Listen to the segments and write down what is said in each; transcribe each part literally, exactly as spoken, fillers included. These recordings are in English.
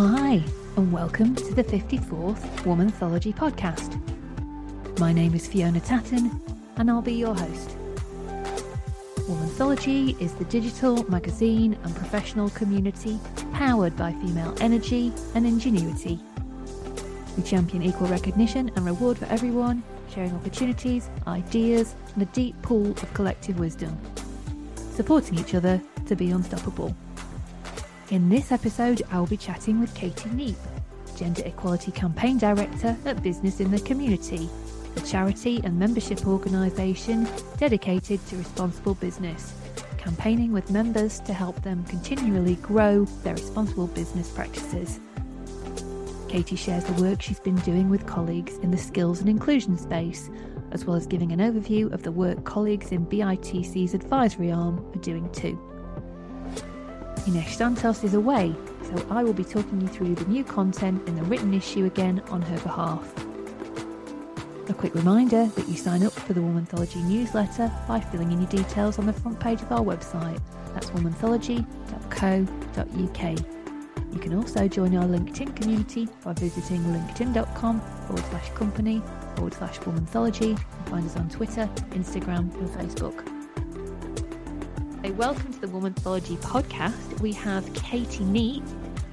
Hi, and welcome to the fifty-fourth Womanthology podcast. My name is Fiona Tatton, and I'll be your host. Womanthology is the digital, magazine, and professional community powered by female energy and ingenuity. We champion equal recognition and reward for everyone, sharing opportunities, ideas, and a deep pool of collective wisdom, supporting each other to be unstoppable. In this episode, I'll be chatting with Katie Neap, Gender Equality Campaign Director at Business in the Community, a charity and membership organisation dedicated to responsible business, campaigning with members to help them continually grow their responsible business practices. Katie shares the work she's been doing with colleagues in the skills and inclusion space, as well as giving an overview of the work colleagues in B I T C's advisory arm are doing too. Inesh Santos is away, so I will be talking you through the new content in the written issue again on her behalf. A quick reminder that you sign up for the Womanthology newsletter by filling in your details on the front page of our website. That's womanthology dot co dot uk. You can also join our LinkedIn community by visiting linkedin.com forward slash company forward slash womanthology and find us on Twitter, Instagram and Facebook. Welcome to the Womanthology podcast. We have Katie Neap,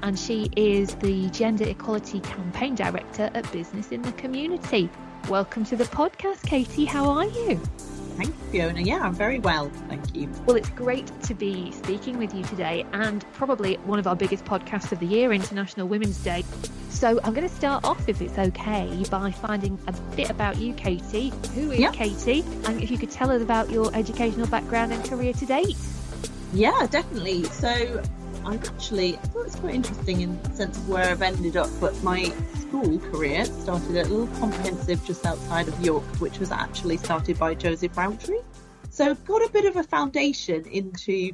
and she is the Gender Equality Campaign Director at Business in the Community. Welcome to the podcast, Katie. How are you? Thank you, Fiona. Yeah, I'm very well. Thank you. Well, it's great to be speaking with you today, and probably one of our biggest podcasts of the year, International Women's Day. So I'm going to start off, if it's okay, by finding a bit about you, Katie. Who is yep. Katie? And if you could tell us about your educational background and career to date. Yeah, definitely. So I'm actually, I thought it's quite interesting in the sense of where I've ended up, but my school career started at a little comprehensive just outside of York, which was actually started by Joseph Rowntree. So I've got a bit of a foundation into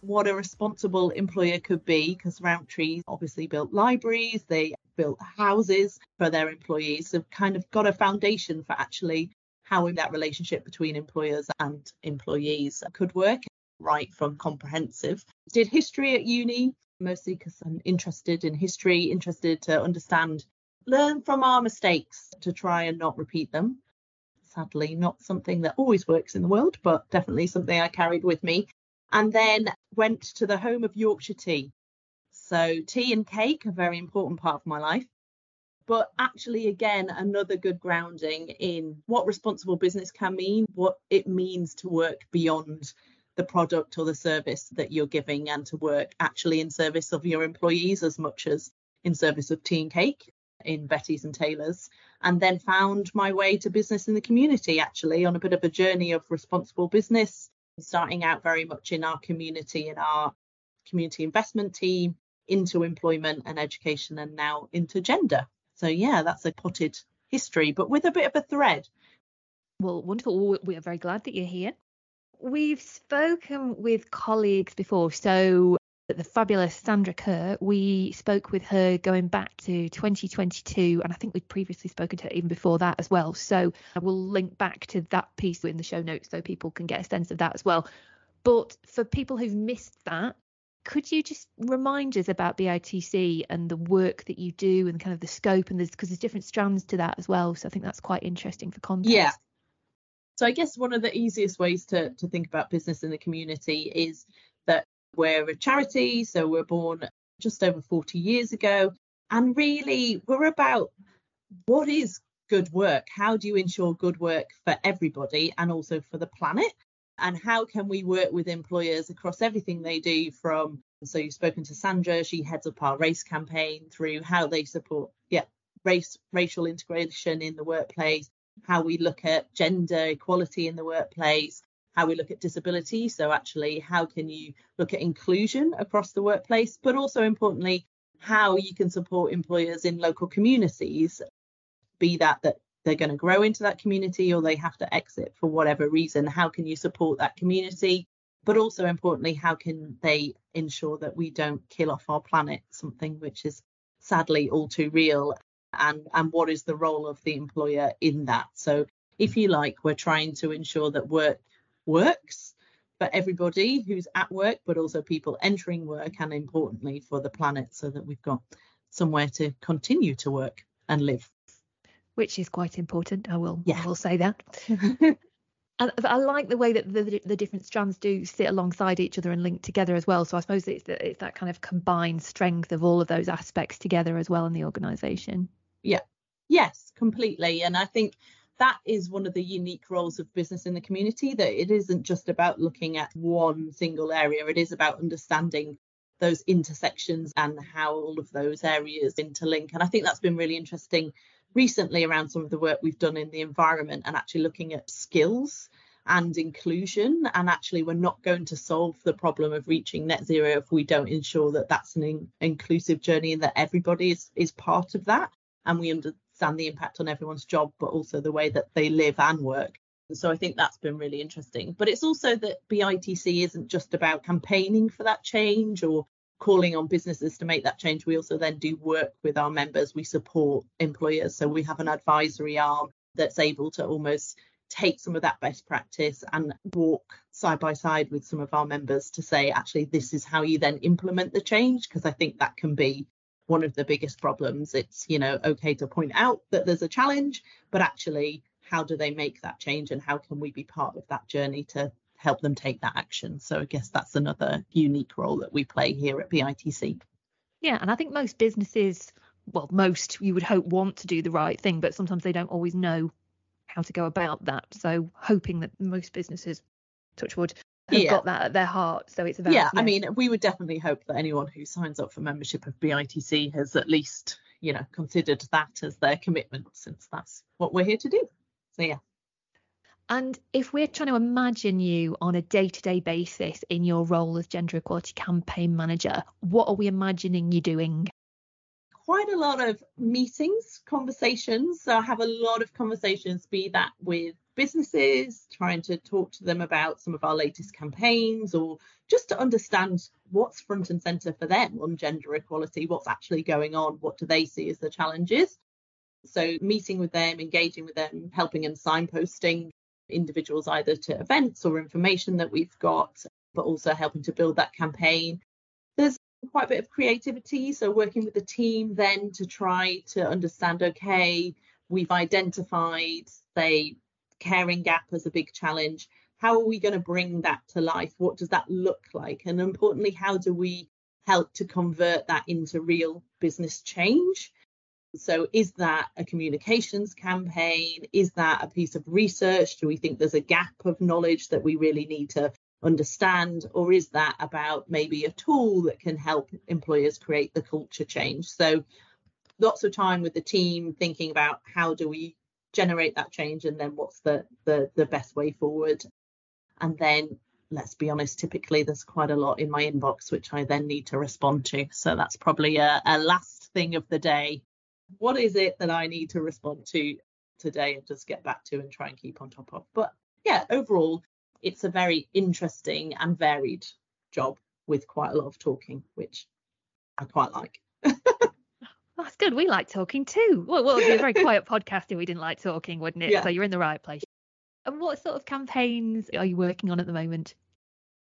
what a responsible employer could be, because Rowntree obviously built libraries, they built houses for their employees, so kind of got a foundation for actually how that relationship between employers and employees could work, right from comprehensive. Did history at uni, mostly because I'm interested in history, interested to understand, learn from our mistakes to try and not repeat them. Sadly, not something that always works in the world, but definitely something I carried with me. And then went to the home of Yorkshire tea. So tea and cake, a very important part of my life. But actually, again, another good grounding in what responsible business can mean, what it means to work beyond the product or the service that you're giving, and to work actually in service of your employees as much as in service of tea and cake in Betty's and Taylor's. And then found my way to Business in the Community, actually, on a bit of a journey of responsible business, starting out very much in our community, in our community investment team, into employment and education, and now into gender. So yeah, that's a potted history, but with a bit of a thread. Well, wonderful. We are very glad that you're here. We've spoken with colleagues before. So the fabulous Sandra Kerr, we spoke with her going back to twenty twenty-two, and I think we'd previously spoken to her even before that as well. So I will link back to that piece in the show notes so people can get a sense of that as well. But for people who've missed that, could you just remind us about B I T C and the work that you do and kind of the scope? And there's, because there's different strands to that as well. So I think that's quite interesting for context. Yeah. So I guess one of the easiest ways to, to think about Business in the Community is that we're a charity. So we're born just over forty years ago. And really, we're about what is good work? How do you ensure good work for everybody and also for the planet? And how can we work with employers across everything they do, from, so you've spoken to Sandra, she heads up our race campaign, through how they support yeah, race, racial integration in the workplace, how we look at gender equality in the workplace, how we look at disability. So actually, how can you look at inclusion across the workplace, but also importantly, how you can support employers in local communities, be that that they're going to grow into that community or they have to exit for whatever reason. How can you support that community? But also importantly, how can they ensure that we don't kill off our planet, something which is sadly all too real? And, and what is the role of the employer in that? So if you like, we're trying to ensure that work works for everybody who's at work, but also people entering work, and importantly for the planet, so that we've got somewhere to continue to work and live. Which is quite important, I will, yeah. I will say that. And I like the way that the, the different strands do sit alongside each other and link together as well. So I suppose it's, the, it's that kind of combined strength of all of those aspects together as well in the organisation. Yeah. Yes, completely. And I think that is one of the unique roles of business in the community, that it isn't just about looking at one single area. It is about understanding those intersections and how all of those areas interlink. And I think that's been really interesting recently around some of the work we've done in the environment and actually looking at skills and inclusion. And actually, we're not going to solve the problem of reaching net zero if we don't ensure that that's an in- inclusive journey and that everybody is, is part of that. And we understand the impact on everyone's job, but also the way that they live and work. And so I think that's been really interesting. But it's also that B I T C isn't just about campaigning for that change or calling on businesses to make that change. We also then do work with our members. We support employers. So we have an advisory arm that's able to almost take some of that best practice and walk side by side with some of our members to say, actually, this is how you then implement the change, because I think that can be one of the biggest problems. It's, you know, OK to point out that there's a challenge, but actually, how do they make that change and how can we be part of that journey to help them take that action? So I guess that's another unique role that we play here at B I T C. Yeah, and I think most businesses, well, most you would hope want to do the right thing, but sometimes they don't always know how to go about that. So hoping that most businesses, touch wood, have yeah. got that at their heart. So it's about yeah, yeah I mean, we would definitely hope that anyone who signs up for membership of B I T C has at least, you know, considered that as their commitment, since that's what we're here to do. So yeah. And if we're trying to imagine you on a day-to-day basis in your role as Gender Equality Campaign Manager, what are we imagining you doing? Quite a lot of meetings, conversations. So I have a lot of conversations, be that with businesses, trying to talk to them about some of our latest campaigns, or just to understand what's front and centre for them on gender equality, what's actually going on, what do they see as the challenges. So meeting with them, engaging with them, helping and signposting individuals either to events or information that we've got, but also helping to build that campaign. There's quite a bit of creativity, so working with the team then to try to understand, okay, we've identified, say, caring gap as a big challenge. How are we going to bring that to life? What does that look like? And importantly, how do we help to convert that into real business change? So is that a communications campaign? Is that a piece of research? Do we think there's a gap of knowledge that we really need to understand? Or is that about maybe a tool that can help employers create the culture change? So lots of time with the team thinking about how do we generate that change and then what's the, the, the best way forward. And then, let's be honest, typically there's quite a lot in my inbox, which I then need to respond to. So that's probably a, a last thing of the day. What is it that I need to respond to today and just get back to and try and keep on top of? But yeah, overall, it's a very interesting and varied job with quite a lot of talking, which I quite like. That's good. We like talking too. Well, well, it would be a very quiet podcast if we didn't like talking, wouldn't it? Yeah. So you're in the right place. And what sort of campaigns are you working on at the moment?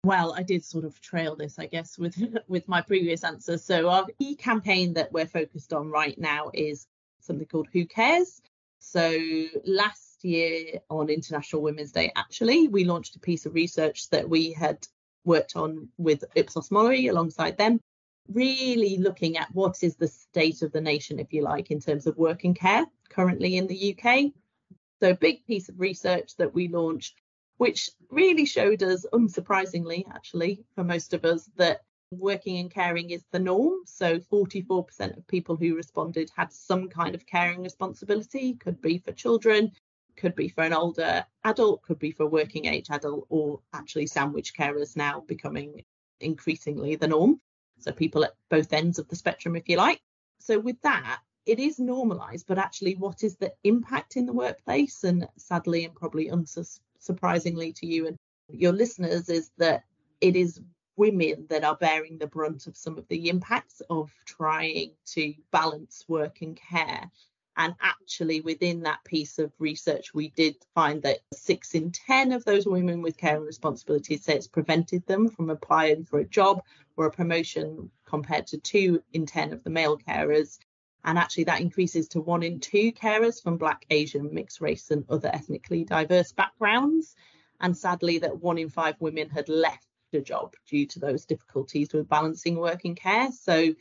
Well, I did sort of trail this, I guess, with, with my previous answer. So our key campaign that we're focused on right now is something called Who Cares? So last year on International Women's Day, actually, we launched a piece of research that we had worked on with Ipsos Mori alongside them, really looking at what is the state of the nation, if you like, in terms of work and care currently in the U K. So a big piece of research that we launched, which really showed us, unsurprisingly, actually, for most of us, that working and caring is the norm. So forty-four percent of people who responded had some kind of caring responsibility, could be for children, could be for an older adult, could be for a working age adult, or actually sandwich carers now becoming increasingly the norm. So people at both ends of the spectrum, if you like. So with that, it is normalised, but actually what is the impact in the workplace? And sadly, and probably unsuspected, surprisingly to you and your listeners, is that it is women that are bearing the brunt of some of the impacts of trying to balance work and care. And actually within that piece of research, we did find that six in ten of those women with care and responsibilities say it's prevented them from applying for a job or a promotion compared to two in ten of the male carers. And actually that increases to one in two carers from Black, Asian, mixed race and other ethnically diverse backgrounds. And sadly that one in five women had left a job due to those difficulties with balancing work and care. So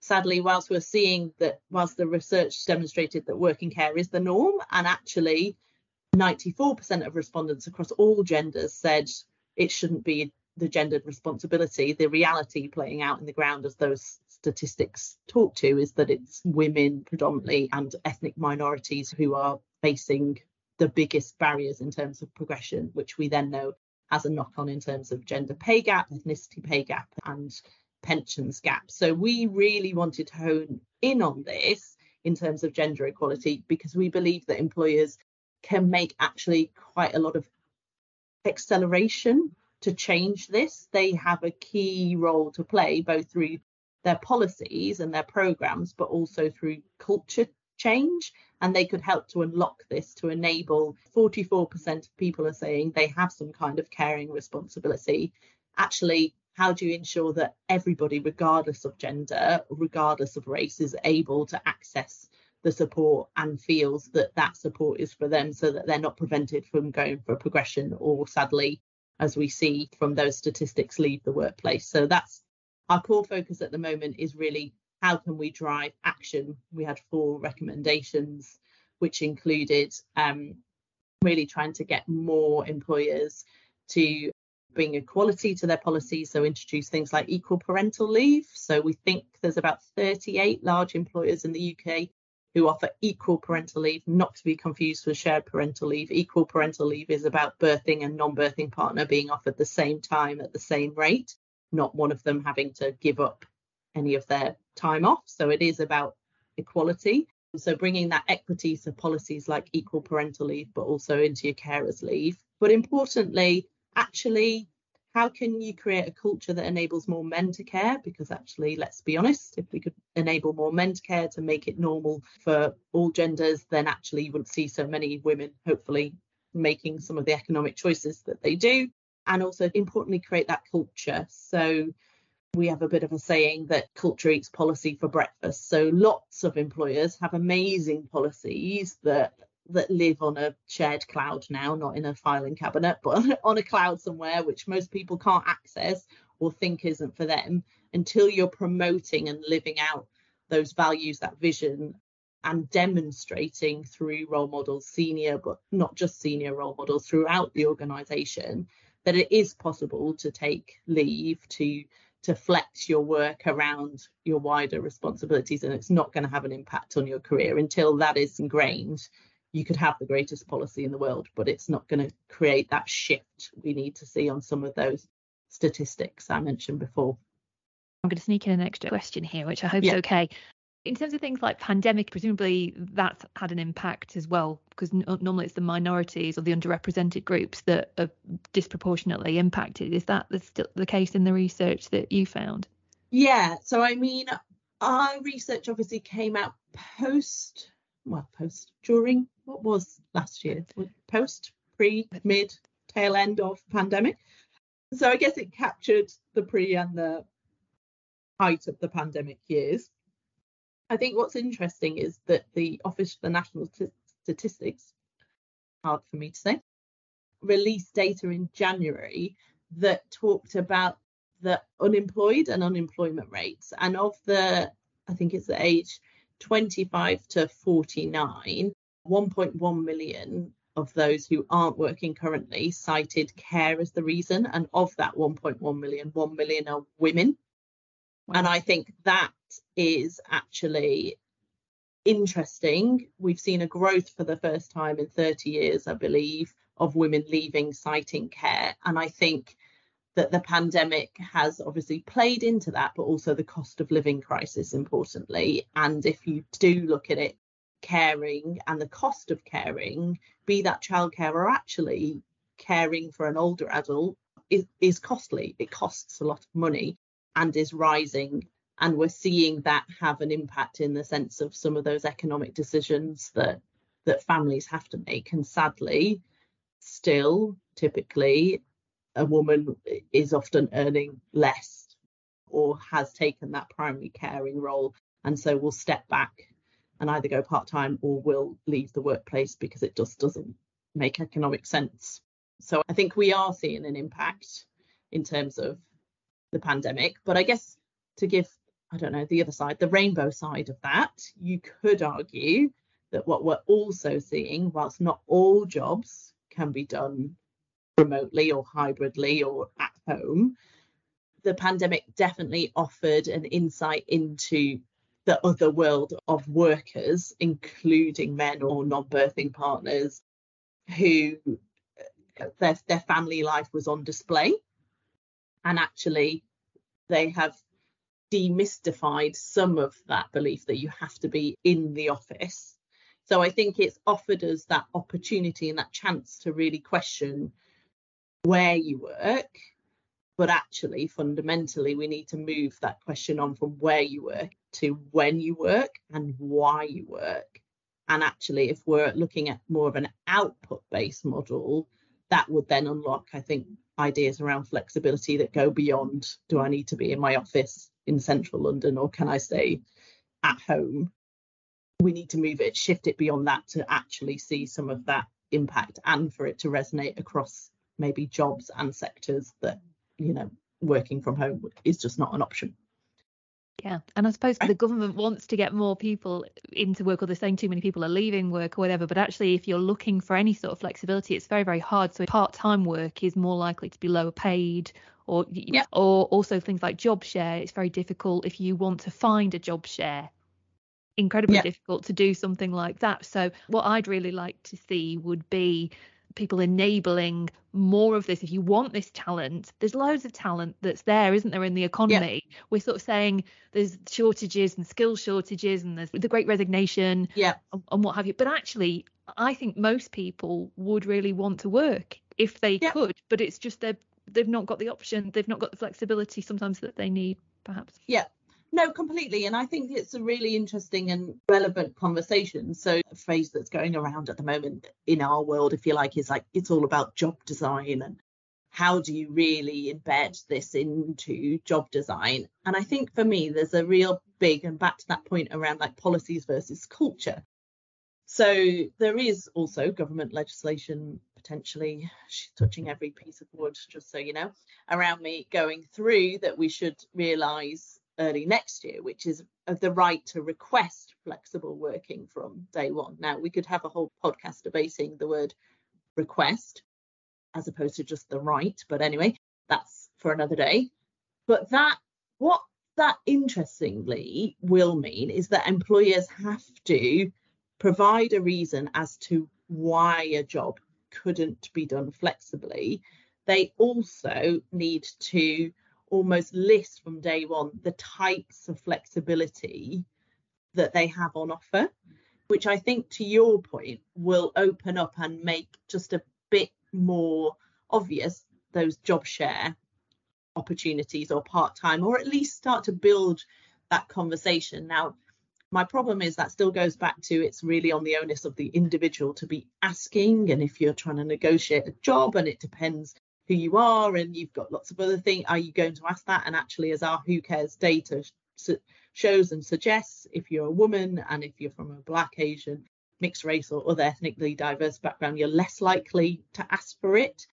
sadly, whilst we're seeing that, whilst the research demonstrated that working care is the norm, and actually ninety-four percent of respondents across all genders said it shouldn't be the gendered responsibility, the reality playing out in the ground as those statistics talk to is that it's women predominantly and ethnic minorities who are facing the biggest barriers in terms of progression, which we then know as a knock on in terms of gender pay gap, ethnicity pay gap and pensions gap. So we really wanted to hone in on this in terms of gender equality, because we believe that employers can make actually quite a lot of acceleration to change this. They have a key role to play both through their policies and their programs, but also through culture change. And they could help to unlock this to enable forty-four percent of people are saying they have some kind of caring responsibility. Actually, how do you ensure that everybody, regardless of gender, regardless of race, is able to access the support and feels that that support is for them so that they're not prevented from going for progression or, sadly, as we see from those statistics, leave the workplace. So that's our core focus at the moment, is really how can we drive action. We had four recommendations, which included um, really trying to get more employers to bring equality to their policies, so introduce things like equal parental leave. So we think there's about thirty-eight large employers in the U K who offer equal parental leave, not to be confused with shared parental leave. Equal parental leave is about birthing and non-birthing partner being offered the same time at the same rate, not one of them having to give up any of their time off. So it is about equality. So bringing that equity to policies like equal parental leave, but also into your carers leave. But importantly, actually, how can you create a culture that enables more men to care? Because actually, let's be honest, if we could enable more men to care to make it normal for all genders, then actually you wouldn't see so many women, hopefully, making some of the economic choices that they do. And also, importantly, create that culture. So we have a bit of a saying that culture eats policy for breakfast. So lots of employers have amazing policies that that live on a shared cloud now, not in a filing cabinet, but on a cloud somewhere, which most people can't access or think isn't for them until you're promoting and living out those values, that vision, and demonstrating through role models, senior, but not just senior role models throughout the organisation, that it is possible to take leave, to to flex your work around your wider responsibilities, and it's not going to have an impact on your career until that is ingrained. You could have the greatest policy in the world, but it's not going to create that shift we need to see on some of those statistics I mentioned before. I'm going to sneak in an extra question here, which I hope yeah. is okay. In terms of things like pandemic, presumably that's had an impact as well, because n- normally it's the minorities or the underrepresented groups that are disproportionately impacted. Is that the, still the case in the research that you found? Yeah. So, I mean, our research obviously came out post, well, post, during, what was last year? Post, pre, mid, tail end of pandemic. So I guess it captured the pre and the height of the pandemic years. I think what's interesting is that the Office for National T- Statistics, hard for me to say, released data in January that talked about the unemployed and unemployment rates. And of the, I think it's the age twenty-five to forty-nine, one point one million of those who aren't working currently cited care as the reason. And of that one point one million, one million are women. Wow. And I think that is actually interesting. We've seen a growth for the first time in thirty years, I believe, of women leaving citing care. And I think that the pandemic has obviously played into that, but also the cost of living crisis, importantly. And if you do look at it, caring and the cost of caring, be that childcare or actually caring for an older adult, is, is costly. It costs a lot of money and is rising. And we're seeing that have an impact in the sense of some of those economic decisions that that families have to make. And sadly, still, typically, a woman is often earning less or has taken that primary caring role, and so will step back and either go part-time or will leave the workplace because it just doesn't make economic sense. So I think we are seeing an impact in terms of the pandemic. But I guess to give, I don't know, the other side, the rainbow side of that, you could argue that what we're also seeing, whilst not all jobs can be done remotely or hybridly or at home, the pandemic definitely offered an insight into the other world of workers, including men or non-birthing partners, who their, their family life was on display. And actually, they have demystified some of that belief that you have to be in the office. So I think it's offered us that opportunity and that chance to really question where you work. But actually, fundamentally, we need to move that question on from where you work to when you work and why you work. And actually, if we're looking at more of an output-based model, that would then unlock, I think, ideas around flexibility that go beyond, do I need to be in my office in central London or can I stay at home? We need to move it, shift it beyond that to actually see some of that impact and for it to resonate across maybe jobs and sectors that, you know, working from home is just not an option. Yeah. And I suppose the government wants to get more people into work, or they're saying too many people are leaving work or whatever. But actually, if you're looking for any sort of flexibility, it's very, very hard. So part-time work is more likely to be lower paid, or, yeah. or also things like job share. It's very difficult if you want to find a job share. Incredibly yeah. difficult to do something like that. So what I'd really like to see would be people enabling more of this. If you want this talent, there's loads of talent that's there, isn't there, in the economy? Yeah. We're sort of saying there's shortages and skill shortages and there's the great resignation yeah. and, and what have you. But actually, I think most people would really want to work if they yeah. could, but it's just they've they've not got the option. They've not got the flexibility sometimes that they need, perhaps. Yeah. No, completely. And I think it's a really interesting and relevant conversation. So a phrase that's going around at the moment in our world, if you like, is like, it's all about job design and how do you really embed this into job design? And I think for me, there's a real big, and back to that point around like policies versus culture. So there is also government legislation, potentially, she's touching every piece of wood, just so you know, around me going through that we should realise early next year, which is the right to request flexible working from day one. Now, we could have a whole podcast debating the word request as opposed to just the right. But anyway, that's for another day. But that what that interestingly will mean is that employers have to provide a reason as to why a job couldn't be done flexibly. They also need to almost list from day one the types of flexibility that they have on offer, which I think, to your point, will open up and make just a bit more obvious those job share opportunities or part-time, or at least start to build that conversation. Now, my problem is that still goes back to it's really on the onus of the individual to be asking. And if you're trying to negotiate a job, and it depends who you are and you've got lots of other things, are you going to ask that? And actually, as our Who Cares data sh- shows and suggests, if you're a woman and if you're from a Black, Asian, mixed race or other ethnically diverse background, you're less likely to ask for it,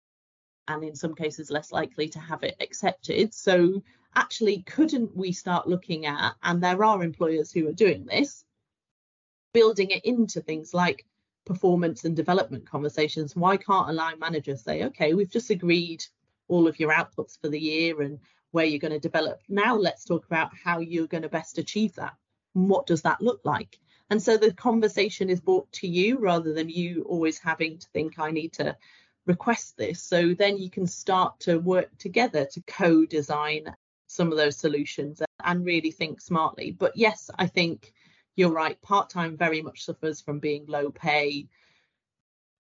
and in some cases less likely to have it accepted. So actually, couldn't we start looking at, and there are employers who are doing this, building it into things like performance and development conversations? Why can't a line manager say, okay, we've just agreed all of your outputs for the year and where you're going to develop. Now let's talk about how you're going to best achieve that. And what does that look like? And so the conversation is brought to you rather than you always having to think, I need to request this. So then you can start to work together to co-design some of those solutions and really think smartly. But yes, I think you're right, part-time very much suffers from being low pay,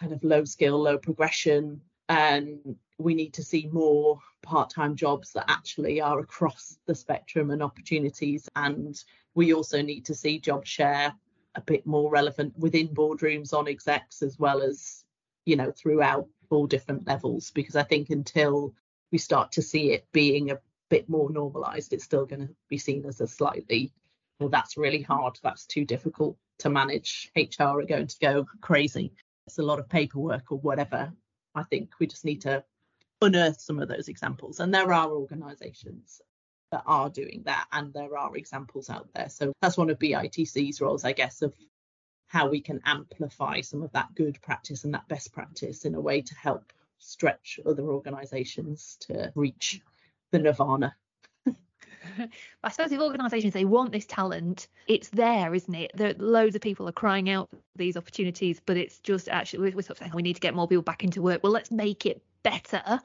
kind of low skill, low progression. And we need to see more part-time jobs that actually are across the spectrum and opportunities. And we also need to see job share a bit more relevant within boardrooms, on execs, as well as, you know, throughout all different levels. Because I think until we start to see it being a bit more normalised, it's still going to be seen as a slightly, well, that's really hard, that's too difficult to manage, H R are going to go crazy, it's a lot of paperwork or whatever. I think we just need to unearth some of those examples. And there are organisations that are doing that, and there are examples out there. So that's one of B I T C's roles, I guess, of how we can amplify some of that good practice and that best practice in a way to help stretch other organisations to reach the nirvana. I suppose if organisations, they want this talent, it's there, isn't it? There, loads of people are crying out for these opportunities, but it's just actually, we're sort of saying we need to get more people back into work. Well, let's make it better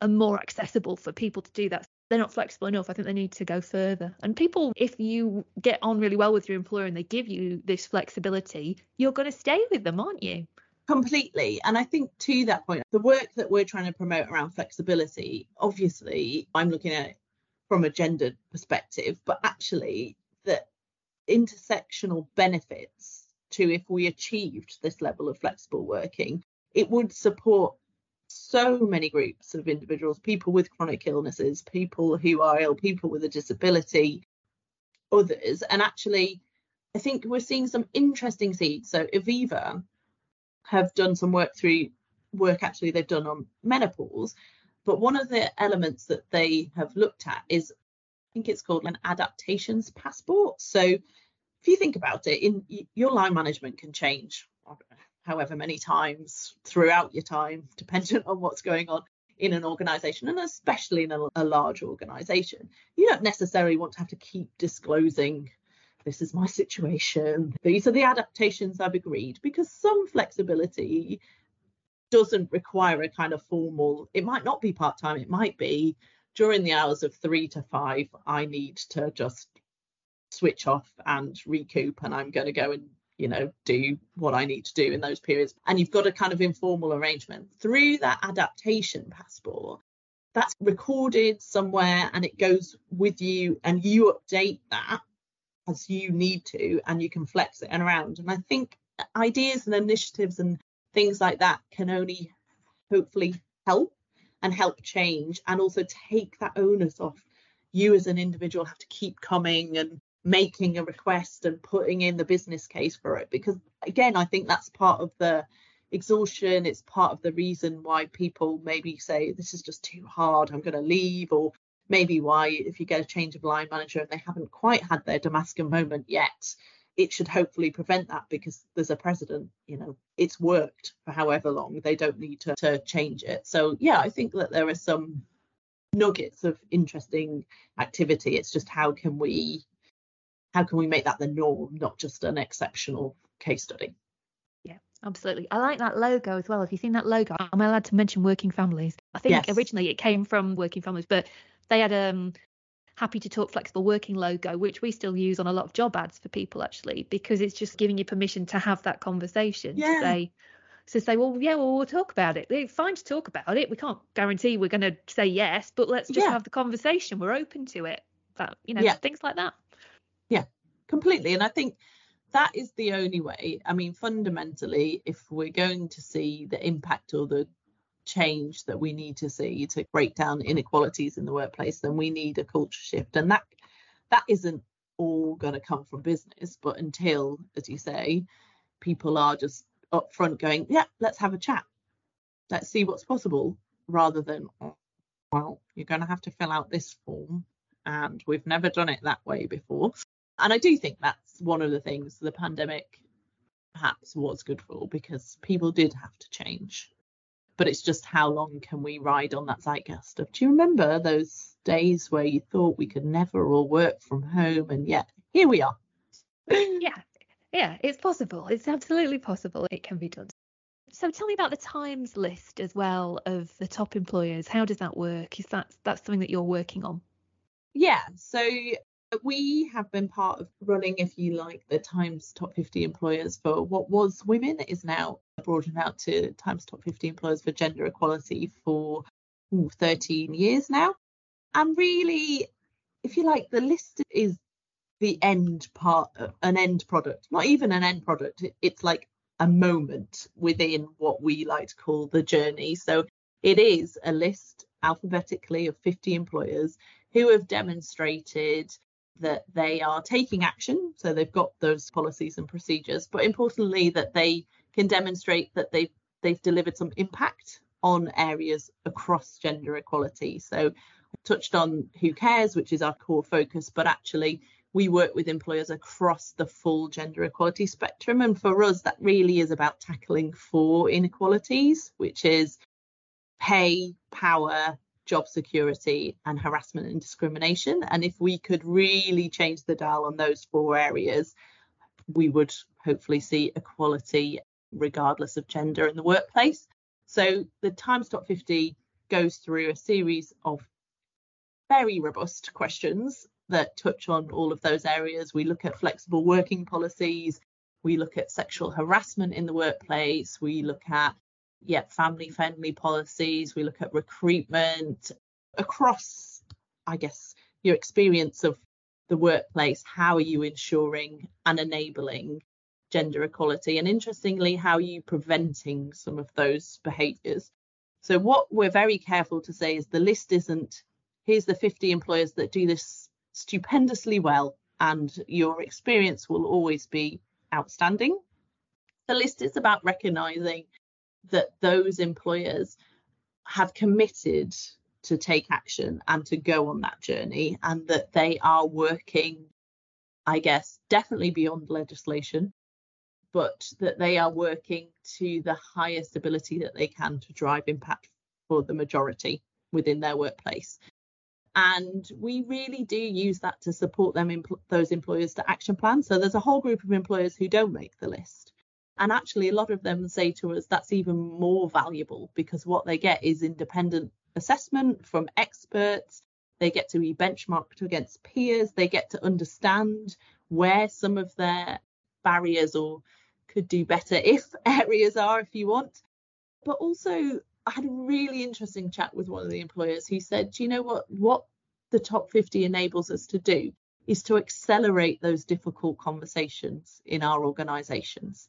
and more accessible for people to do that. They're not flexible enough. I think they need to go further. And people, if you get on really well with your employer and they give you this flexibility, you're going to stay with them, aren't you? Completely. And I think to that point, the work that we're trying to promote around flexibility, obviously, I'm looking at it from a gendered perspective, but actually the intersectional benefits to if we achieved this level of flexible working, it would support so many groups of individuals, people with chronic illnesses, people who are ill, people with a disability, others. And actually, I think we're seeing some interesting seeds. So Aviva have done some work through work actually they've done on menopause. But one of the elements that they have looked at is, I think it's called an adaptations passport. So if you think about it, in your line management can change however many times throughout your time, dependent on what's going on in an organisation, and especially in a, a large organisation. You don't necessarily want to have to keep disclosing, this is my situation, these are the adaptations I've agreed, because some flexibility doesn't require a kind of formal, it might not be part-time, it might be during the hours of three to five, I need to just switch off and recoup, and I'm going to go and, you know, do what I need to do in those periods. And you've got a kind of informal arrangement through that adaptation passport that's recorded somewhere, and it goes with you, and you update that as you need to, and you can flex it and around. And I think ideas and initiatives and things like that can only hopefully help and help change, and also take that onus off you as an individual, have to keep coming and making a request and putting in the business case for it. Because again, I think that's part of the exhaustion. It's part of the reason why people maybe say, this is just too hard, I'm going to leave. Or maybe why if you get a change of line manager and they haven't quite had their Damascus moment yet, it should hopefully prevent that, because there's a precedent, you know, it's worked for however long, they don't need to, to change it. So yeah, I think that there are some nuggets of interesting activity. It's just how can we, how can we make that the norm, not just an exceptional case study? Yeah, absolutely. I like that logo as well. Have you seen that logo? Am I allowed to mention Working Families? I think yes. Originally it came from Working Families, but they had a um, Happy to Talk Flexible Working logo, which we still use on a lot of job ads for people, actually, because it's just giving you permission to have that conversation. Yeah. To say, so say, well, yeah, well, we'll talk about it. It's fine to talk about it. We can't guarantee we're going to say yes, but let's just yeah. have the conversation. We're open to it. That, you know, yeah. things like that. Yeah, completely. And I think that is the only way. I mean, fundamentally, if we're going to see the impact or the change that we need to see to break down inequalities in the workplace, then we need a culture shift. And that that isn't all going to come from business, but until, as you say, people are just up front going, yeah, let's have a chat, let's see what's possible, rather than, well, you're going to have to fill out this form and we've never done it that way before. And I do think that's one of the things the pandemic perhaps was good for, because people did have to change. But it's just, how long can we ride on that zeitgeist of, do you remember those days where you thought we could never all work from home, and yet here we are? Yeah, yeah, it's possible. It's absolutely possible. It can be done. So tell me about the Times list as well of the top employers. How does that work? Is that that's something that you're working on? Yeah, so we have been part of running, if you like, the Times Top fifty Employers for what was Women, is now broadened out to Times Top fifty Employers for Gender Equality for ooh, thirteen years now. And really, if you like, the list is the end part, an end product, not even an end product. It's like a moment within what we like to call the journey. So it is a list alphabetically of fifty employers who have demonstrated that they are taking action. So they've got those policies and procedures, but importantly that they can demonstrate that they've, they've delivered some impact on areas across gender equality. So I touched on Who Cares, which is our core focus, but actually we work with employers across the full gender equality spectrum. And for us, that really is about tackling four inequalities, which is pay, power, job security and harassment and discrimination. And if we could really change the dial on those four areas, we would hopefully see equality regardless of gender in the workplace. So the Times Top fifty goes through a series of very robust questions that touch on all of those areas. We look at flexible working policies, we look at sexual harassment in the workplace, we look at yeah, family-friendly policies, we look at recruitment, across, I guess, your experience of the workplace, how are you ensuring and enabling gender equality, and interestingly, how are you preventing some of those behaviours? So what we're very careful to say is the list isn't, here's the fifty employers that do this stupendously well, and your experience will always be outstanding. The list is about recognising that those employers have committed to take action and to go on that journey, and that they are working, I guess, definitely beyond legislation, but that they are working to the highest ability that they can to drive impact for the majority within their workplace. And we really do use that to support them, impl- those employers to action plans. So there's a whole group of employers who don't make the list. And actually, a lot of them say to us that's even more valuable because what they get is independent assessment from experts. They get to be benchmarked against peers. They get to understand where some of their barriers or could do better if areas are, if you want. But also, I had a really interesting chat with one of the employers who said, do you know what, what the Top fifty enables us to do is to accelerate those difficult conversations in our organisations.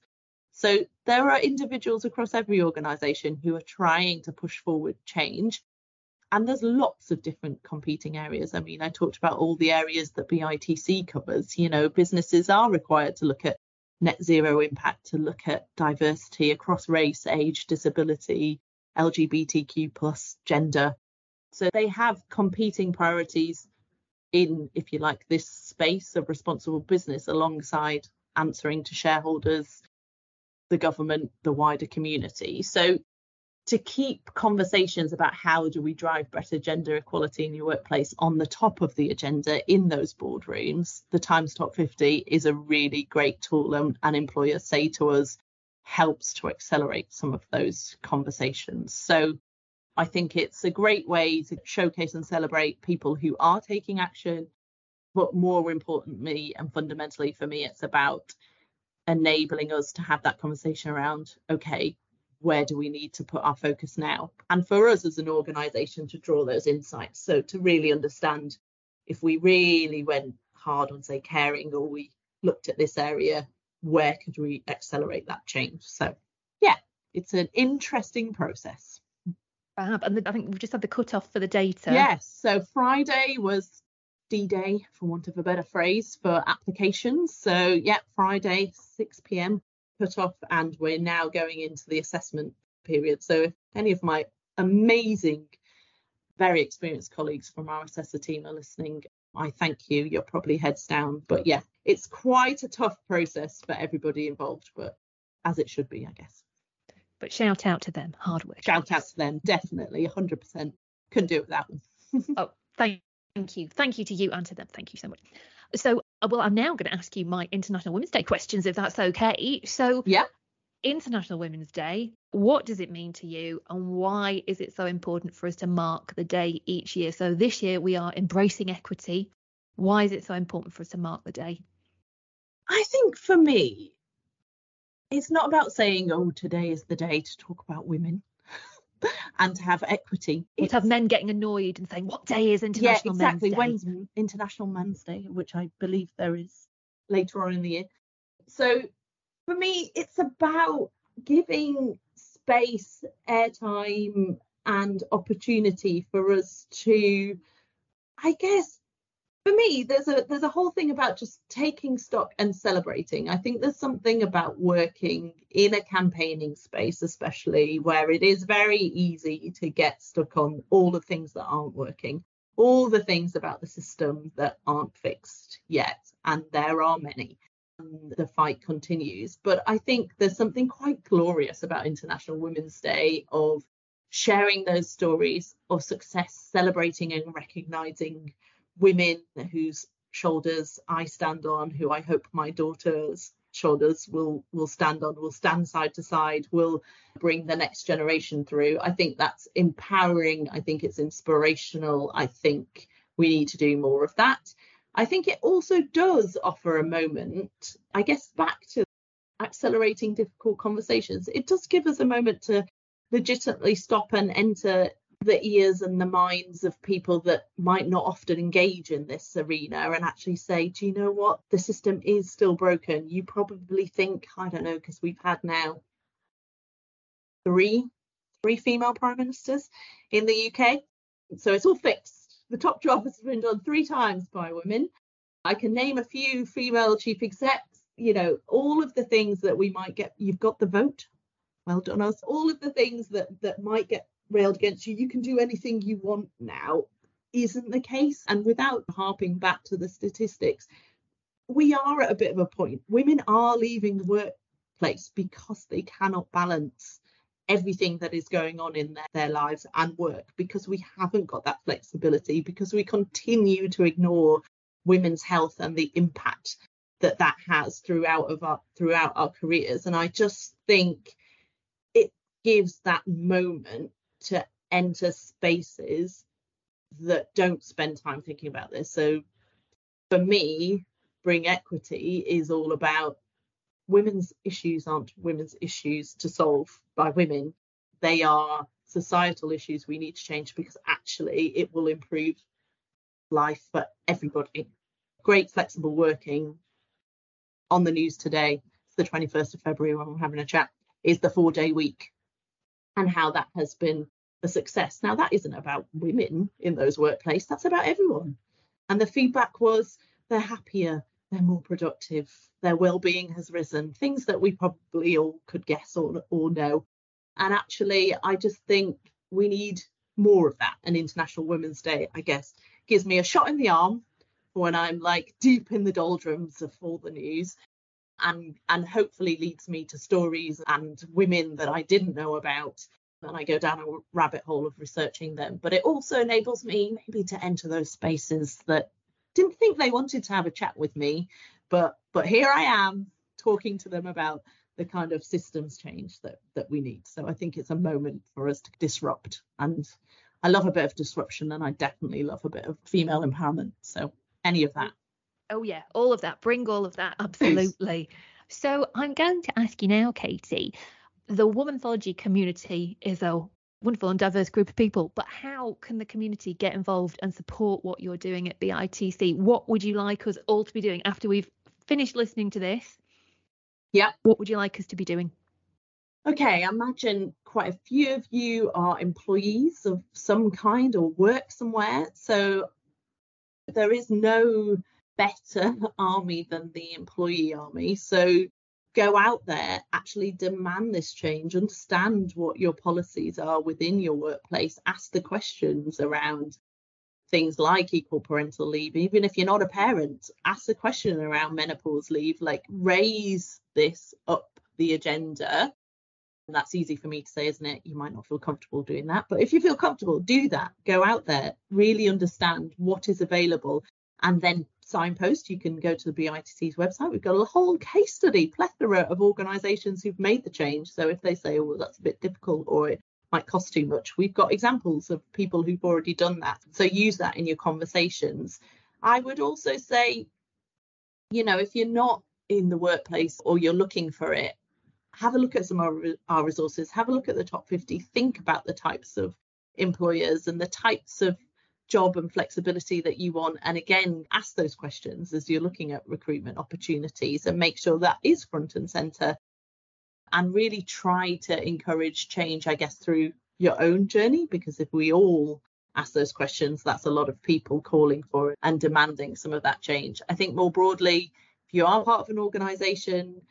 So there are individuals across every organisation who are trying to push forward change. And there's lots of different competing areas. I mean, I talked about all the areas that B I T C covers. You know, businesses are required to look at net zero impact, to look at diversity across race, age, disability, L G B T Q plus gender. So they have competing priorities in, if you like, this space of responsible business alongside answering to shareholders, the government, the wider community. So to keep conversations about how do we drive better gender equality in your workplace on the top of the agenda in those boardrooms, the Times Top fifty is a really great tool, and, and employers say to us helps to accelerate some of those conversations. So I think it's a great way to showcase and celebrate people who are taking action, but more importantly and fundamentally for me, it's about enabling us to have that conversation around, okay, where do we need to put our focus now? And for us as an organisation to draw those insights. So to really understand if we really went hard on, say, caring, or we looked at this area, where could we accelerate that change? So, yeah, it's an interesting process. Fab. And I think we've just had the cutoff for the data. Yes. So Friday was D-Day, for want of a better phrase, for applications. So yeah, Friday, six p.m. put off, and we're now going into the assessment period. So if any of my amazing, very experienced colleagues from our assessor team are listening, I thank you. You're probably heads down. But yeah, it's quite a tough process for everybody involved, but as it should be, I guess. But shout out to them, hard work. Shout out to them, definitely, one hundred percent. Couldn't do it without them. Oh, thank you. Thank you. Thank you to you and to them. Thank you so much. So, well, I'm now going to ask you my International Women's Day questions, if that's okay. So, yeah. International Women's Day, what does it mean to you and why is it so important for us to mark the day each year? So this year we are embracing equity. Why is it so important for us to mark the day? I think for me, it's not about saying, oh, today is the day to talk about women and to have equity. It's have men getting annoyed and saying, what day is International yeah, exactly. Men's Day? When's International Men's Day, which I believe there is later on in the year. So for me, it's about giving space, airtime and opportunity for us to, I guess, for me, there's a there's a whole thing about just taking stock and celebrating. I think there's something about working in a campaigning space, especially where it is very easy to get stuck on all the things that aren't working, all the things about the system that aren't fixed yet. And there are many. And the fight continues. But I think there's something quite glorious about International Women's Day of sharing those stories of success, celebrating and recognising women whose shoulders I stand on, who I hope my daughter's shoulders will will stand on, will stand side to side, will bring the next generation through. I think that's empowering. I think it's inspirational. I think we need to do more of that. I think it also does offer a moment, I guess, back to accelerating difficult conversations. It does give us a moment to legitimately stop and enter the ears and the minds of people that might not often engage in this arena and actually say, do you know what? The system is still broken. You probably think, I don't know, because we've had now three, three female prime ministers in the U K. So it's all fixed. The top job has been done three times by women. I can name a few female chief execs, you know, all of the things that we might get. You've got the vote. Well done us. All of the things that that might get railed against you, you can do anything you want now, isn't the case. And without harping back to the statistics, we are at a bit of a point. Women are leaving the workplace because they cannot balance everything that is going on in their, their lives and work, because we haven't got that flexibility, because we continue to ignore women's health and the impact that that has throughout of our throughout our careers. And I just think it gives that moment to enter spaces that don't spend time thinking about this. So for me, Bring Equity is all about women's issues aren't women's issues to solve by women. They are societal issues we need to change, because actually it will improve life for everybody. Great flexible working. On the news today, it's the twenty-first of February when we're having a chat, is the four-day week. And how that has been a success. Now, that isn't about women in those workplaces, that's about everyone. And the feedback was they're happier, they're more productive, their well-being has risen, things that we probably all could guess or, or know. And actually, I just think we need more of that. And International Women's Day, I guess, gives me a shot in the arm when I'm like deep in the doldrums of all the news. And, and hopefully leads me to stories and women that I didn't know about. And I go down a rabbit hole of researching them. But it also enables me maybe to enter those spaces that didn't think they wanted to have a chat with me. But but here I am talking to them about the kind of systems change that, that we need. So I think it's a moment for us to disrupt. And I love a bit of disruption, and I definitely love a bit of female empowerment. So any of that. Oh, yeah, all of that. Bring all of that. Absolutely. So I'm going to ask you now, Katie, the Womanthology community is a wonderful and diverse group of people, but how can the community get involved and support what you're doing at B I T C? What would you like us all to be doing after we've finished listening to this? Yeah. What would you like us to be doing? Okay, I imagine quite a few of you are employees of some kind or work somewhere. So there is no better army than the employee army. So go out there, actually demand this change, understand what your policies are within your workplace, ask the questions around things like equal parental leave. Even if you're not a parent, ask the question around menopause leave, like raise this up the agenda. And that's easy for me to say, isn't it? You might not feel comfortable doing that, but if you feel comfortable, do that. Go out there, really understand what is available, and then signpost. You can go to the B I T C's website. We've got a whole case study, plethora of organisations who've made the change. So if they say, oh, well, that's a bit difficult or it might cost too much, we've got examples of people who've already done that. So use that in your conversations. I would also say, you know, if you're not in the workplace or you're looking for it, have a look at some of our resources, have a look at the top fifty, think about the types of employers and the types of job and flexibility that you want, and again ask those questions as you're looking at recruitment opportunities and make sure that is front and center, and really try to encourage change, I guess, through your own journey, because if we all ask those questions, that's a lot of people calling for it and demanding some of that change. I think more broadly, if you are part of an organisation,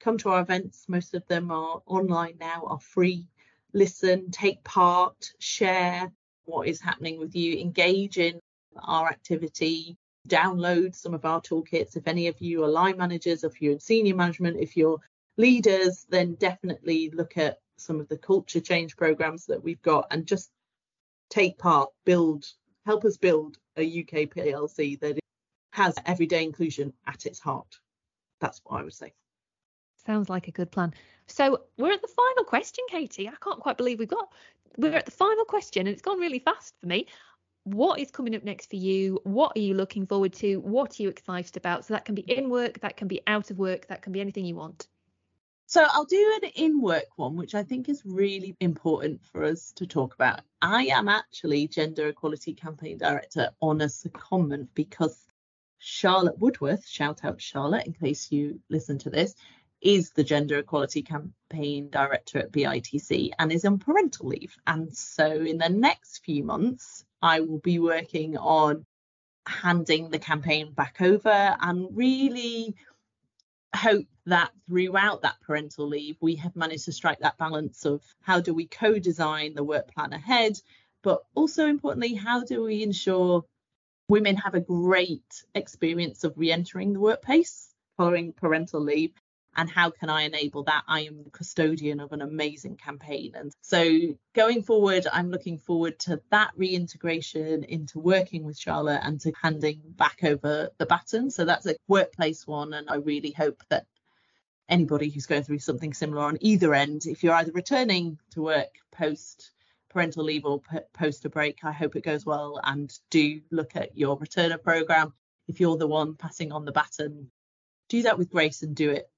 come to our events. Most of them are online now, are free. Listen, take part, share what is happening with you, engage in our activity, download some of our toolkits. If any of you are line managers, if you're in senior management, if you're leaders, then definitely look at some of the culture change programs that we've got and just take part, build, help us build a U K P L C that has everyday inclusion at its heart. That's what I would say. Sounds like a good plan. So we're at the final question, Katie. I can't quite believe we've got, we're at the final question and it's gone really fast for me. What is coming up next for you? What are you looking forward to? What are you excited about? So that can be in work, that can be out of work, that can be anything you want. So I'll do an in-work one, which I think is really important for us to talk about. I am actually Gender Equality Campaign Director on a secondment because Charlotte Woodworth, shout out Charlotte in case you listen to this, is the Gender Equality Campaign Director at B I T C and is on parental leave. And so in the next few months, I will be working on handing the campaign back over and really hope that throughout that parental leave, we have managed to strike that balance of how do we co-design the work plan ahead, but also importantly, how do we ensure women have a great experience of re-entering the workplace following parental leave, and how can I enable that? I am the custodian of an amazing campaign. And so going forward, I'm looking forward to that reintegration into working with Charlotte and to handing back over the baton. So that's a workplace one. And I really hope that anybody who's going through something similar on either end, if you're either returning to work post parental leave or p- post a break, I hope it goes well. And do look at your returner programme. If you're the one passing on the baton, do that with grace and do it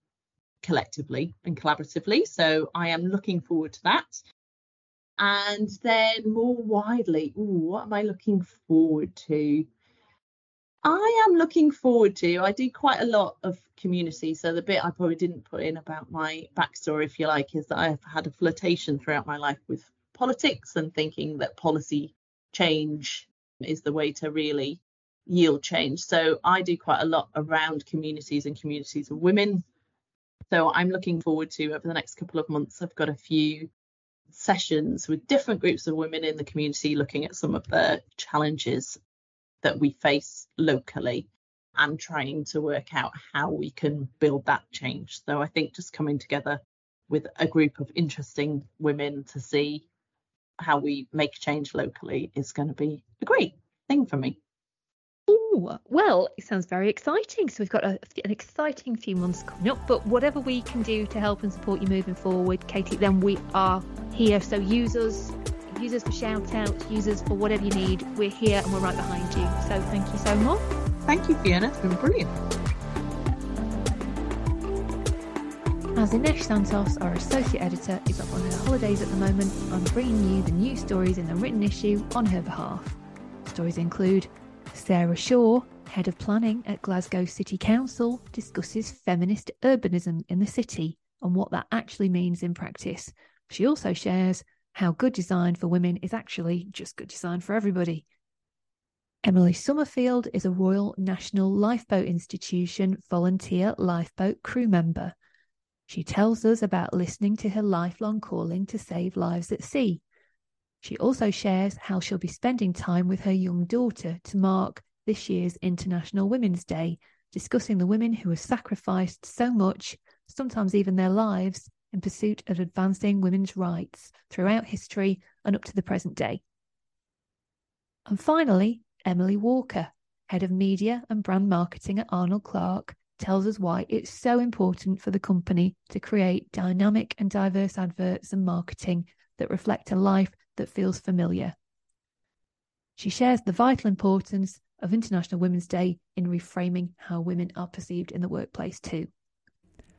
collectively and collaboratively. So I am looking forward to that. And then more widely, ooh, what am I looking forward to? I am looking forward to, I do quite a lot of community. So the bit I probably didn't put in about my backstory, if you like, is that I've had a flirtation throughout my life with politics and thinking that policy change is the way to really yield change. So I do quite a lot around communities and communities of women. So I'm looking forward to, over the next couple of months, I've got a few sessions with different groups of women in the community looking at some of the challenges that we face locally and trying to work out how we can build that change. So I think just coming together with a group of interesting women to see how we make change locally is going to be a great thing for me. Oh, well, it sounds very exciting. So we've got a, an exciting few months coming up, but whatever we can do to help and support you moving forward, Katie, then we are here. So use us, use us for shout out, use us for whatever you need. We're here and we're right behind you. So thank you so much. Thank you, Fiona. It's been brilliant. As Inesh Santos, our associate editor, is up on her holidays at the moment, I'm bringing you the new stories in the written issue on her behalf. Stories include Sarah Shaw, Head of Planning at Glasgow City Council, discusses feminist urbanism in the city and what that actually means in practice. She also shares how good design for women is actually just good design for everybody. Emily Summerfield is a Royal National Lifeboat Institution volunteer lifeboat crew member. She tells us about listening to her lifelong calling to save lives at sea. She also shares how she'll be spending time with her young daughter to mark this year's International Women's Day, discussing the women who have sacrificed so much, sometimes even their lives, in pursuit of advancing women's rights throughout history and up to the present day. And finally, Emily Walker, Head of Media and Brand Marketing at Arnold Clark, tells us why it's so important for the company to create dynamic and diverse adverts and marketing that reflect a life that feels familiar. She shares the vital importance of International Women's Day in reframing how women are perceived in the workplace too.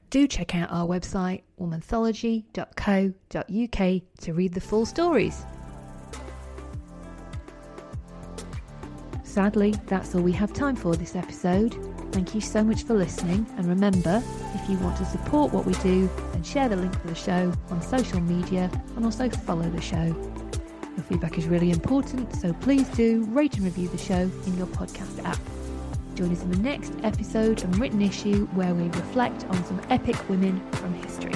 Do check out our website womanthology dot co dot uk to read the full stories. Sadly, that's all we have time for this episode. Thank you so much for listening, and remember, if you want to support what we do, then share the link for the show on social media and also follow the show. Your feedback is really important, so please do rate and review the show in your podcast app. Join us in the next episode on Written Issue, where we reflect on some epic women from history.